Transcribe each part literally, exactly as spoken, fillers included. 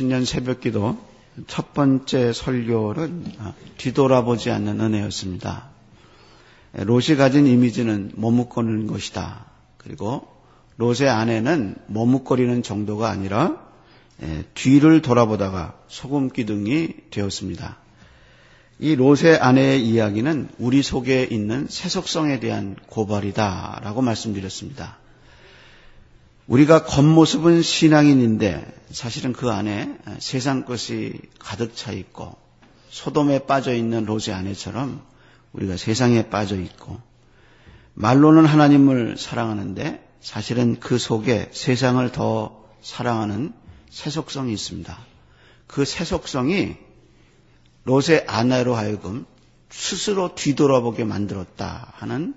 신년 새벽기도 첫 번째 설교는 뒤돌아보지 않는 은혜였습니다. 롯이 가진 이미지는 머뭇거리는 것이다. 그리고 롯의 아내는 머뭇거리는 정도가 아니라 뒤를 돌아보다가 소금기둥이 되었습니다. 이 롯의 아내의 이야기는 우리 속에 있는 세속성에 대한 고발이다 라고 말씀드렸습니다. 우리가 겉모습은 신앙인인데 사실은 그 안에 세상 것이 가득 차 있고 소돔에 빠져 있는 롯의 아내처럼 우리가 세상에 빠져 있고 말로는 하나님을 사랑하는데 사실은 그 속에 세상을 더 사랑하는 세속성이 있습니다. 그 세속성이 롯의 아내로 하여금 스스로 뒤돌아보게 만들었다 하는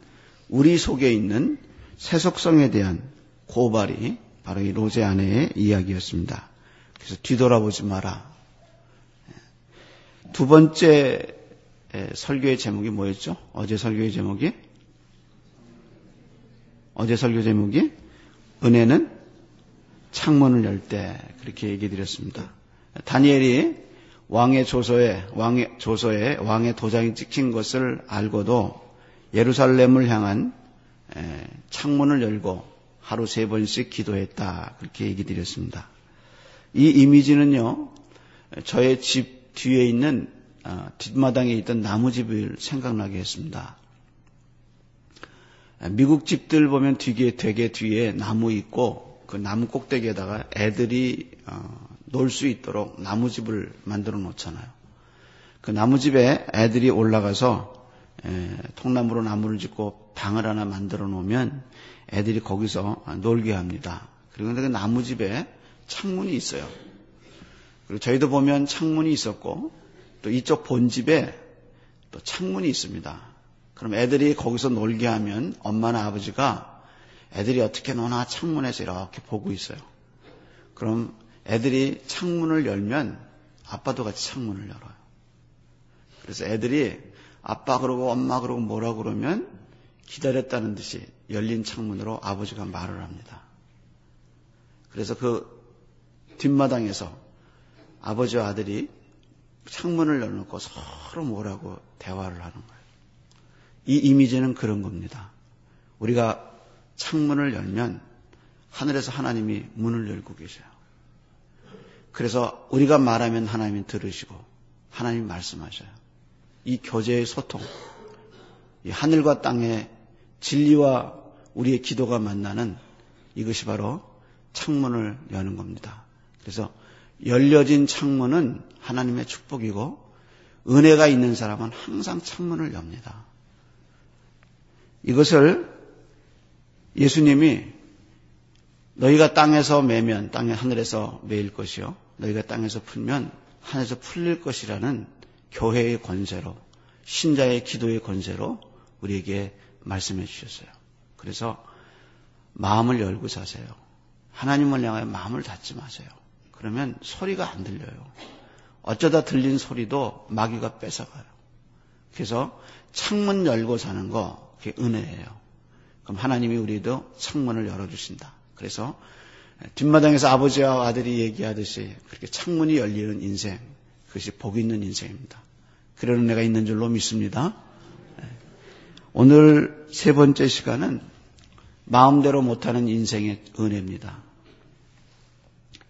우리 속에 있는 세속성에 대한 고발이 바로 이 롯의 아내의 이야기였습니다. 그래서 뒤돌아보지 마라. 두 번째 설교의 제목이 뭐였죠? 어제 설교의 제목이? 어제 설교 제목이 은혜는 창문을 열 때 그렇게 얘기 드렸습니다. 다니엘이 왕의 조서에, 왕의 조서에 왕의 도장이 찍힌 것을 알고도 예루살렘을 향한 창문을 열고 하루 세 번씩 기도했다 그렇게 얘기 드렸습니다. 이 이미지는요 저의 집 뒤에 있는 어, 뒷마당에 있던 나무집을 생각나게 했습니다. 미국 집들 보면 뒤에 되게 뒤에 나무 있고 그 나무 꼭대기에다가 애들이 어, 놀 수 있도록 나무집을 만들어 놓잖아요. 그 나무집에 애들이 올라가서 에, 통나무로 나무를 짓고 방을 하나 만들어 놓으면 애들이 거기서 놀게 합니다. 그리고 그 나무집에 창문이 있어요. 그리고 저희도 보면 창문이 있었고 또 이쪽 본집에 또 창문이 있습니다. 그럼 애들이 거기서 놀게 하면 엄마나 아버지가 애들이 어떻게 노나 창문에서 이렇게 보고 있어요. 그럼 애들이 창문을 열면 아빠도 같이 창문을 열어요. 그래서 애들이 아빠 그러고 엄마 그러고 뭐라 그러면 기다렸다는 듯이 열린 창문으로 아버지가 말을 합니다. 그래서 그 뒷마당에서 아버지와 아들이 창문을 열어놓고 서로 뭐라고 대화를 하는 거예요. 이 이미지는 그런 겁니다. 우리가 창문을 열면 하늘에서 하나님이 문을 열고 계셔요. 그래서 우리가 말하면 하나님이 들으시고 하나님이 말씀하셔요. 이 교제의 소통, 이 하늘과 땅의 진리와 우리의 기도가 만나는 이것이 바로 창문을 여는 겁니다. 그래서 열려진 창문은 하나님의 축복이고 은혜가 있는 사람은 항상 창문을 엽니다. 이것을 예수님이 너희가 땅에서 매면 땅의 하늘에서 매일 것이요 너희가 땅에서 풀면 하늘에서 풀릴 것이라는 교회의 권세로 신자의 기도의 권세로 우리에게 말씀해 주셨어요. 그래서 마음을 열고 사세요. 하나님을 향하여 마음을 닫지 마세요. 그러면 소리가 안 들려요. 어쩌다 들린 소리도 마귀가 뺏어가요. 그래서 창문 열고 사는 거 그게 은혜예요. 그럼 하나님이 우리도 창문을 열어주신다. 그래서 뒷마당에서 아버지와 아들이 얘기하듯이 그렇게 창문이 열리는 인생 그것이 복이 있는 인생입니다. 그런 은혜가 있는 줄로 믿습니다. 오늘 세 번째 시간은 마음대로 못하는 인생의 은혜입니다.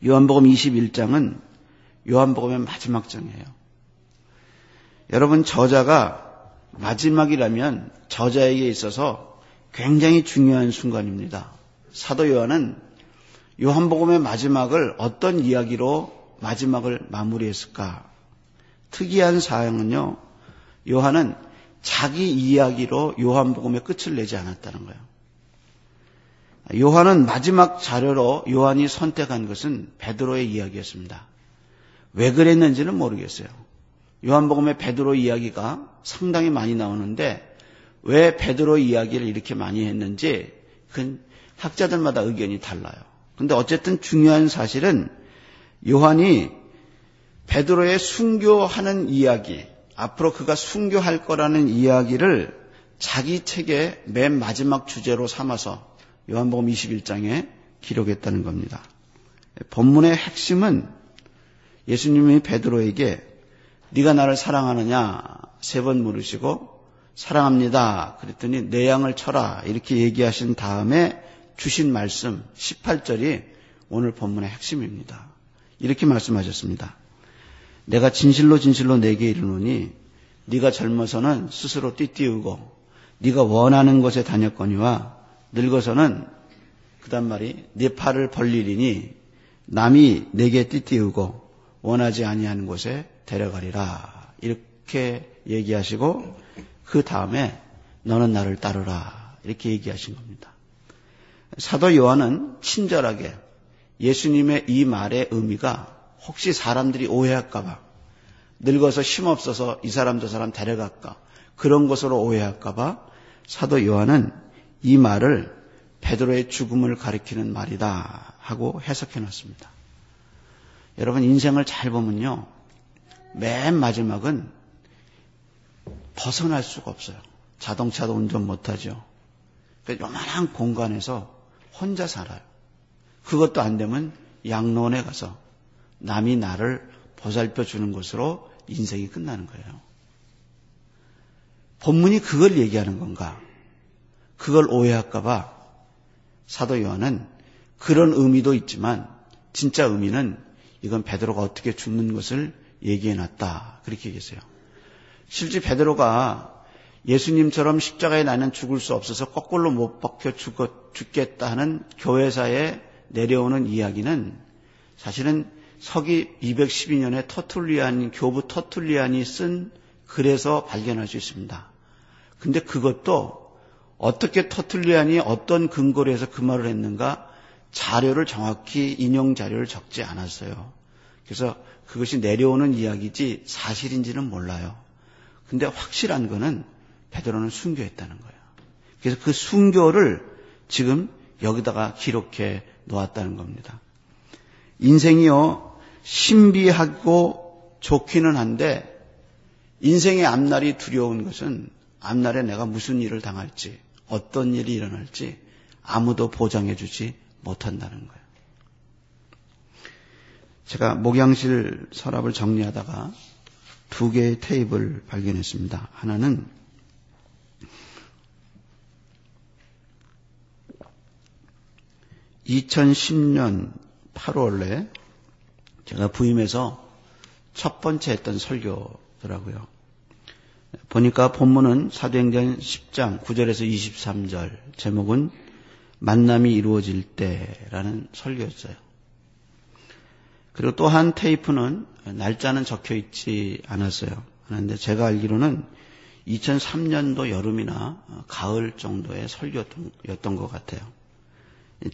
요한복음 이십일 장은 요한복음의 마지막 장이에요. 여러분 저자가 마지막이라면 저자에게 있어서 굉장히 중요한 순간입니다. 사도 요한은 요한복음의 마지막을 어떤 이야기로 마지막을 마무리했을까? 특이한 사항은요. 요한은 자기 이야기로 요한복음의 끝을 내지 않았다는 거예요. 요한은 마지막 자료로 요한이 선택한 것은 베드로의 이야기였습니다. 왜 그랬는지는 모르겠어요. 요한복음의 베드로 이야기가 상당히 많이 나오는데 왜 베드로 이야기를 이렇게 많이 했는지 그건 학자들마다 의견이 달라요. 근데 어쨌든 중요한 사실은 요한이 베드로의 순교하는 이야기, 앞으로 그가 순교할 거라는 이야기를 자기 책의 맨 마지막 주제로 삼아서 요한복음 이십일 장에 기록했다는 겁니다. 본문의 핵심은 예수님이 베드로에게 네가 나를 사랑하느냐 세 번 물으시고 사랑합니다 그랬더니 내 양을 쳐라 이렇게 얘기하신 다음에 주신 말씀 십팔 절이 오늘 본문의 핵심입니다. 이렇게 말씀하셨습니다. 내가 진실로 진실로 내게 이르노니 네가 젊어서는 스스로 띠띠우고 네가 원하는 곳에 다녔거니와 늙어서는 그단 말이 네 팔을 벌리리니 남이 내게 띠띠우고 원하지 아니하는 곳에 데려가리라 이렇게 얘기하시고 그 다음에 너는 나를 따르라 이렇게 얘기하신 겁니다. 사도 요한은 친절하게 예수님의 이 말의 의미가 혹시 사람들이 오해할까봐 늙어서 힘없어서 이 사람 저 사람 데려갈까 그런 것으로 오해할까봐 사도 요한은 이 말을 베드로의 죽음을 가리키는 말이다 하고 해석해 놨습니다. 여러분 인생을 잘 보면요. 맨 마지막은 벗어날 수가 없어요. 자동차도 운전 못하죠. 그러니까 요만한 공간에서 혼자 살아요. 그것도 안 되면 양로원에 가서 남이 나를 보살펴 주는 것으로 인생이 끝나는 거예요. 본문이 그걸 얘기하는 건가? 그걸 오해할까봐 사도 요한은 그런 의미도 있지만 진짜 의미는 이건 베드로가 어떻게 죽는 것을 얘기해놨다. 그렇게 얘기했어요. 실제 베드로가 예수님처럼 십자가에 나는 죽을 수 없어서 거꾸로 못 박혀 죽겠다 하는 교회사에 내려오는 이야기는 사실은 서기 이백십이 년에 터툴리안, 교부 터툴리안이 쓴 글에서 발견할 수 있습니다. 근데 그것도 어떻게 터툴리안이 어떤 근거로 해서 그 말을 했는가 자료를 정확히 인용 자료를 적지 않았어요. 그래서 그것이 내려오는 이야기지 사실인지는 몰라요. 근데 확실한 거는 베드로는 순교했다는 거예요. 그래서 그 순교를 지금 여기다가 기록해 놓았다는 겁니다. 인생이요 신비하고 좋기는 한데 인생의 앞날이 두려운 것은 앞날에 내가 무슨 일을 당할지 어떤 일이 일어날지 아무도 보장해 주지 못한다는 거예요. 제가 목양실 서랍을 정리하다가 두 개의 테이프를 발견했습니다. 하나는 이천십 년 팔월에 제가 부임해서 첫 번째 했던 설교더라고요. 보니까 본문은 사도행전 십 장 구 절에서 이십삼 절 제목은 만남이 이루어질 때라는 설교였어요. 그리고 또 한 테이프는 날짜는 적혀있지 않았어요. 그런데 제가 알기로는 이천삼 년도 여름이나 가을 정도의 설교였던 것 같아요.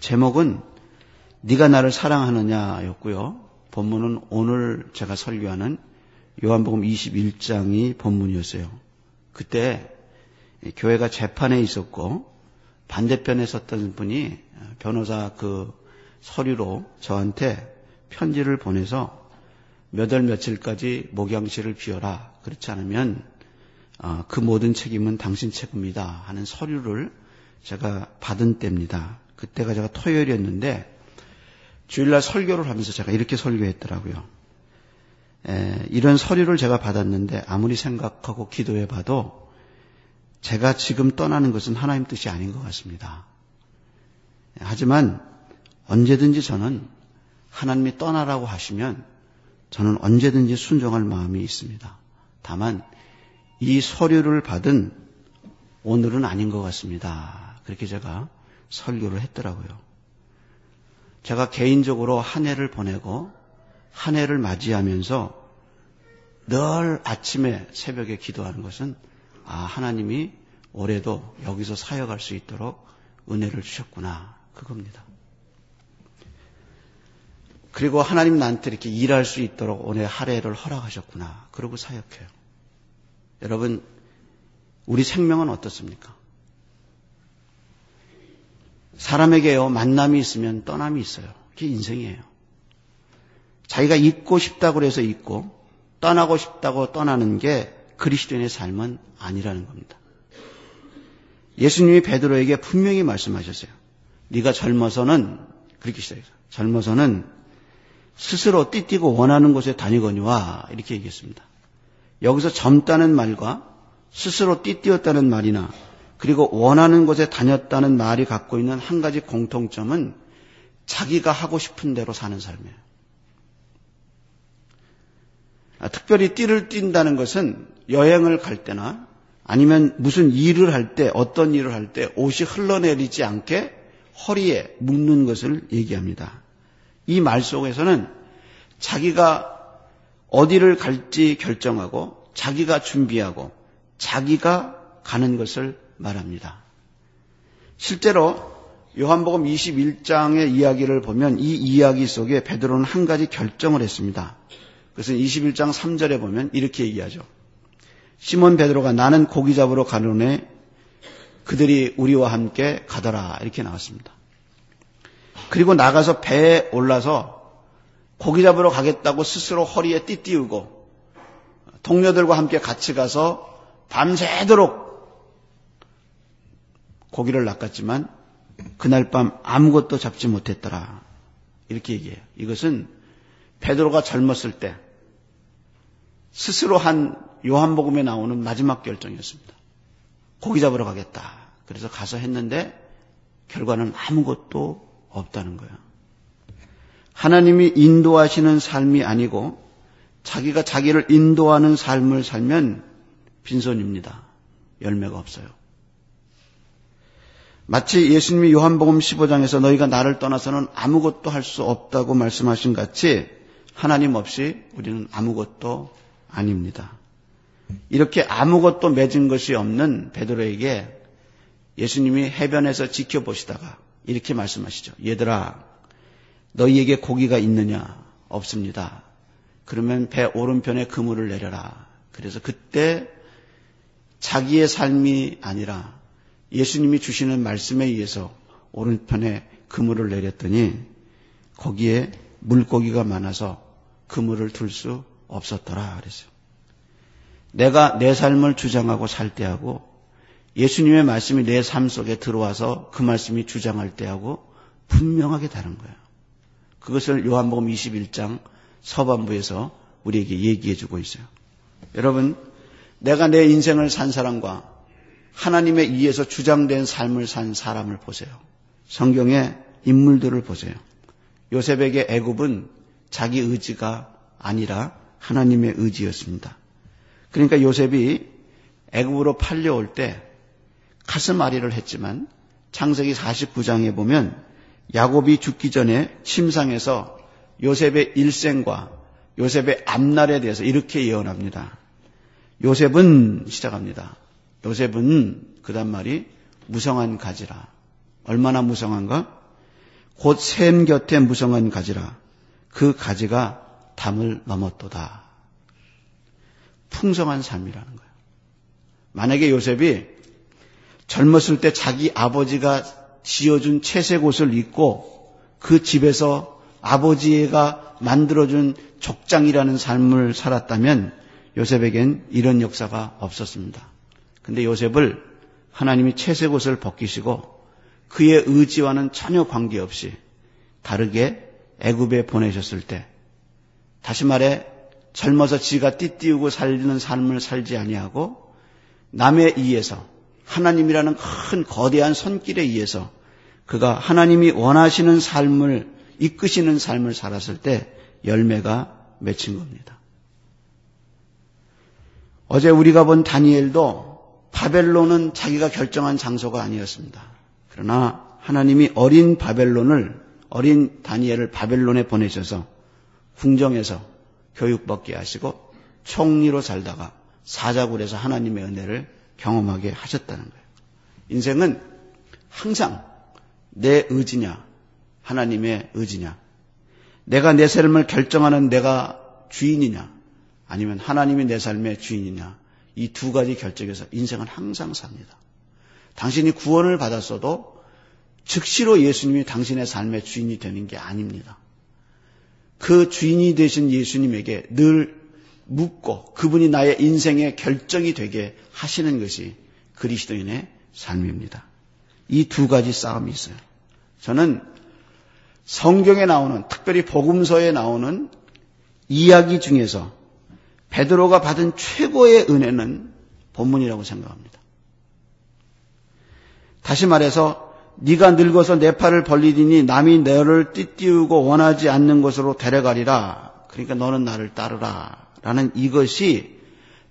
제목은 네가 나를 사랑하느냐였고요. 본문은 오늘 제가 설교하는 요한복음 이십일 장이 본문이었어요. 그때 교회가 재판에 있었고 반대편에 섰던 분이 변호사 그 서류로 저한테 편지를 보내서 몇 월 며칠까지 목양실을 비워라. 그렇지 않으면 그 모든 책임은 당신 책임이다 하는 서류를 제가 받은 때입니다. 그때가 제가 토요일이었는데 주일날 설교를 하면서 제가 이렇게 설교했더라고요. 에, 이런 서류를 제가 받았는데 아무리 생각하고 기도해봐도 제가 지금 떠나는 것은 하나님 뜻이 아닌 것 같습니다. 하지만 언제든지 저는 하나님이 떠나라고 하시면 저는 언제든지 순종할 마음이 있습니다. 다만 이 서류를 받은 오늘은 아닌 것 같습니다. 그렇게 제가 설교를 했더라고요. 제가 개인적으로 한 해를 보내고 한 해를 맞이하면서 늘 아침에 새벽에 기도하는 것은 아 하나님이 올해도 여기서 사역할 수 있도록 은혜를 주셨구나 그겁니다. 그리고 하나님 나한테 이렇게 일할 수 있도록 오늘 하루를 허락하셨구나 그러고 사역해요. 여러분 우리 생명은 어떻습니까? 사람에게요 만남이 있으면 떠남이 있어요. 그게 인생이에요. 자기가 있고 싶다고 해서 있고 떠나고 싶다고 떠나는 게 그리스도인의 삶은 아니라는 겁니다. 예수님이 베드로에게 분명히 말씀하셨어요. 네가 젊어서는 그렇게 시작해요. 젊어서는 스스로 띠띠고 원하는 곳에 다니거니와 이렇게 얘기했습니다. 여기서 젊다는 말과 스스로 띠띠었다는 말이나 그리고 원하는 곳에 다녔다는 말이 갖고 있는 한 가지 공통점은 자기가 하고 싶은 대로 사는 삶이에요. 특별히 띠를 띈다는 것은 여행을 갈 때나 아니면 무슨 일을 할 때 어떤 일을 할 때 옷이 흘러내리지 않게 허리에 묶는 것을 얘기합니다. 이 말 속에서는 자기가 어디를 갈지 결정하고 자기가 준비하고 자기가 가는 것을 말합니다. 실제로 요한복음 이십일 장의 이야기를 보면 이 이야기 속에 베드로는 한 가지 결정을 했습니다. 그것은 이십일 장 삼 절에 보면 이렇게 얘기하죠. 시몬 베드로가 나는 고기 잡으러 가노니 그들이 우리와 함께 가더라 이렇게 나왔습니다. 그리고 나가서 배에 올라서 고기 잡으러 가겠다고 스스로 허리에 띠띠우고 동료들과 함께 같이 가서 밤새도록 고기를 낚았지만 그날 밤 아무것도 잡지 못했더라 이렇게 얘기해요. 이것은 베드로가 젊었을 때 스스로 한 요한복음에 나오는 마지막 결정이었습니다. 고기 잡으러 가겠다. 그래서 가서 했는데 결과는 아무것도 없다는 거예요. 하나님이 인도하시는 삶이 아니고 자기가 자기를 인도하는 삶을 살면 빈손입니다. 열매가 없어요. 마치 예수님이 요한복음 십오 장에서 너희가 나를 떠나서는 아무것도 할 수 없다고 말씀하신 같이 하나님 없이 우리는 아무것도 아닙니다. 이렇게 아무것도 맺은 것이 없는 베드로에게 예수님이 해변에서 지켜보시다가 이렇게 말씀하시죠. 얘들아, 너희에게 고기가 있느냐? 없습니다. 그러면 배 오른편에 그물을 내려라. 그래서 그때 자기의 삶이 아니라 예수님이 주시는 말씀에 의해서 오른편에 그물을 내렸더니 거기에 물고기가 많아서 그물을 둘 수 없었더라 그랬어요. 내가 내 삶을 주장하고 살 때하고 예수님의 말씀이 내 삶 속에 들어와서 그 말씀이 주장할 때하고 분명하게 다른 거예요. 그것을 요한복음 이십일 장 서반부에서 우리에게 얘기해 주고 있어요. 여러분, 내가 내 인생을 산 사람과 하나님에 의해서 주장된 삶을 산 사람을 보세요. 성경의 인물들을 보세요. 요셉에게 애굽은 자기 의지가 아니라 하나님의 의지였습니다. 그러니까 요셉이 애굽으로 팔려올 때 가슴앓이를 했지만 창세기 사십구 장에 보면 야곱이 죽기 전에 침상에서 요셉의 일생과 요셉의 앞날에 대해서 이렇게 예언합니다. 요셉은 시작합니다. 요셉은 그 다음 말이 무성한 가지라. 얼마나 무성한가? 곧 샘 곁에 무성한 가지라. 그 가지가 담을 넘었도다. 풍성한 삶이라는 거예요. 만약에 요셉이 젊었을 때 자기 아버지가 지어준 채색 옷을 입고 그 집에서 아버지가 만들어준 족장이라는 삶을 살았다면 요셉에겐 이런 역사가 없었습니다. 근데 요셉을 하나님이 채색 옷을 벗기시고 그의 의지와는 전혀 관계없이 다르게 애굽에 보내셨을 때, 다시 말해 젊어서 지가 띠띠우고 살리는 삶을 살지 아니하고 남에 의해서 하나님이라는 큰 거대한 손길에 의해서 그가 하나님이 원하시는 삶을 이끄시는 삶을 살았을 때 열매가 맺힌 겁니다. 어제 우리가 본 다니엘도 바벨론은 자기가 결정한 장소가 아니었습니다. 그러나 하나님이 어린 바벨론을 어린 다니엘을 바벨론에 보내셔서 궁정에서 교육받게 하시고 총리로 살다가 사자굴에서 하나님의 은혜를 경험하게 하셨다는 거예요. 인생은 항상 내 의지냐 하나님의 의지냐, 내가 내 삶을 결정하는 내가 주인이냐 아니면 하나님이 내 삶의 주인이냐, 이 두 가지 결정에서 인생은 항상 삽니다. 당신이 구원을 받았어도 즉시로 예수님이 당신의 삶의 주인이 되는 게 아닙니다. 그 주인이 되신 예수님에게 늘 묻고 그분이 나의 인생의 결정이 되게 하시는 것이 그리스도인의 삶입니다. 이 두 가지 싸움이 있어요. 저는 성경에 나오는, 특별히 복음서에 나오는 이야기 중에서 베드로가 받은 최고의 은혜는 본문이라고 생각합니다. 다시 말해서 네가 늙어서 내 팔을 벌리리니 남이 너를 띠띠우고 원하지 않는 곳으로 데려가리라. 그러니까 너는 나를 따르라. 라는 이것이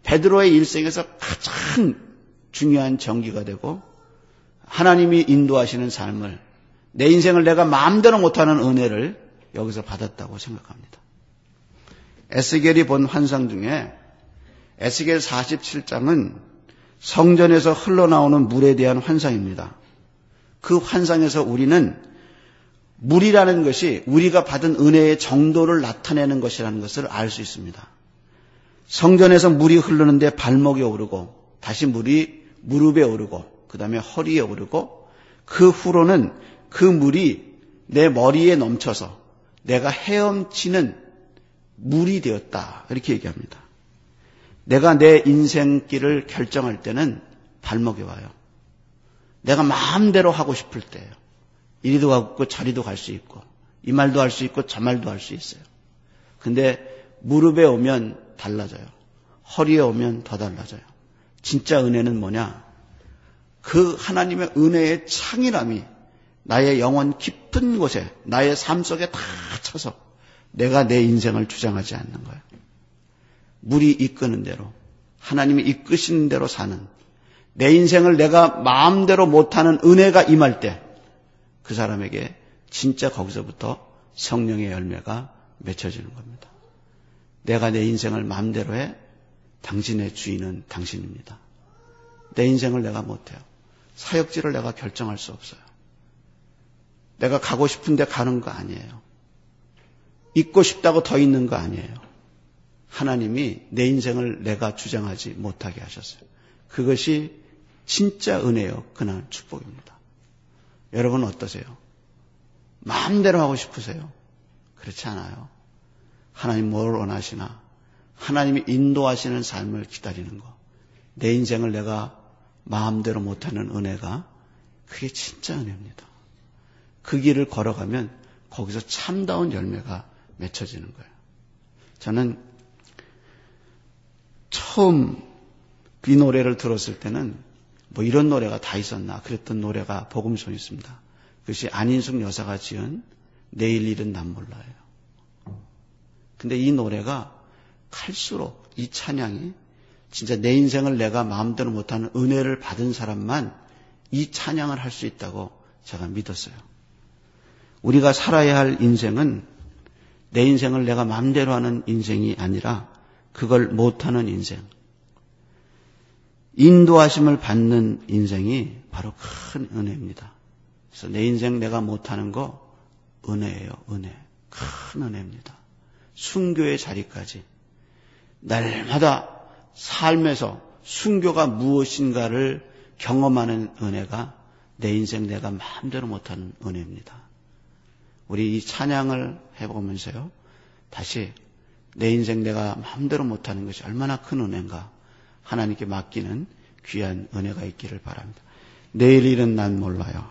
베드로의 일생에서 가장 중요한 전기가 되고, 하나님이 인도하시는 삶을, 내 인생을 내가 마음대로 못하는 은혜를 여기서 받았다고 생각합니다. 에스겔이 본 환상 중에 에스겔 사십칠 장은 성전에서 흘러나오는 물에 대한 환상입니다. 그 환상에서 우리는 물이라는 것이 우리가 받은 은혜의 정도를 나타내는 것이라는 것을 알 수 있습니다. 성전에서 물이 흐르는데 발목에 오르고, 다시 물이 무릎에 오르고, 그 다음에 허리에 오르고, 그 후로는 그 물이 내 머리에 넘쳐서 내가 헤엄치는 물이 되었다. 이렇게 얘기합니다. 내가 내 인생길을 결정할 때는 발목에 와요. 내가 마음대로 하고 싶을 때예요. 이리도 가고 저리도 갈 수 있고, 이 말도 할 수 있고 저 말도 할 수 있어요. 근데 무릎에 오면 달라져요. 허리에 오면 더 달라져요. 진짜 은혜는 뭐냐? 그 하나님의 은혜의 창이람이 나의 영혼 깊은 곳에, 나의 삶 속에 다 차서 내가 내 인생을 주장하지 않는 거예요. 물이 이끄는 대로, 하나님이 이끄시는 대로 사는, 내 인생을 내가 마음대로 못하는 은혜가 임할 때 그 사람에게 진짜 거기서부터 성령의 열매가 맺혀지는 겁니다. 내가 내 인생을 마음대로 해. 당신의 주인은 당신입니다. 내 인생을 내가 못해요. 사역지를 내가 결정할 수 없어요. 내가 가고 싶은데 가는 거 아니에요. 있고 싶다고 더 있는 거 아니에요. 하나님이 내 인생을 내가 주장하지 못하게 하셨어요. 그것이 진짜 은혜요. 그날 축복입니다. 여러분 어떠세요? 마음대로 하고 싶으세요? 그렇지 않아요. 하나님 뭘 원하시나? 하나님이 인도하시는 삶을 기다리는 거. 내 인생을 내가 마음대로 못하는 은혜가, 그게 진짜 은혜입니다. 그 길을 걸어가면 거기서 참다운 열매가 맺혀지는 거예요. 저는 처음 이 노래를 들었을 때는 뭐 이런 노래가 다 있었나 그랬던 노래가 복음송이 있습니다. 그것이 안인숙 여사가 지은 내일 일은 난 몰라요. 근데 이 노래가 갈수록, 이 찬양이 진짜 내 인생을 내가 마음대로 못하는 은혜를 받은 사람만 이 찬양을 할 수 있다고 제가 믿었어요. 우리가 살아야 할 인생은 내 인생을 내가 마음대로 하는 인생이 아니라 그걸 못하는 인생, 인도하심을 받는 인생이 바로 큰 은혜입니다. 그래서 내 인생 내가 못하는 거 은혜예요. 은혜, 큰 은혜입니다. 순교의 자리까지, 날마다 삶에서 순교가 무엇인가를 경험하는 은혜가 내 인생 내가 마음대로 못하는 은혜입니다. 우리 이 찬양을 해보면서요, 다시 내 인생 내가 마음대로 못하는 것이 얼마나 큰 은혜인가, 하나님께 맡기는 귀한 은혜가 있기를 바랍니다. 내일 일은 난 몰라요.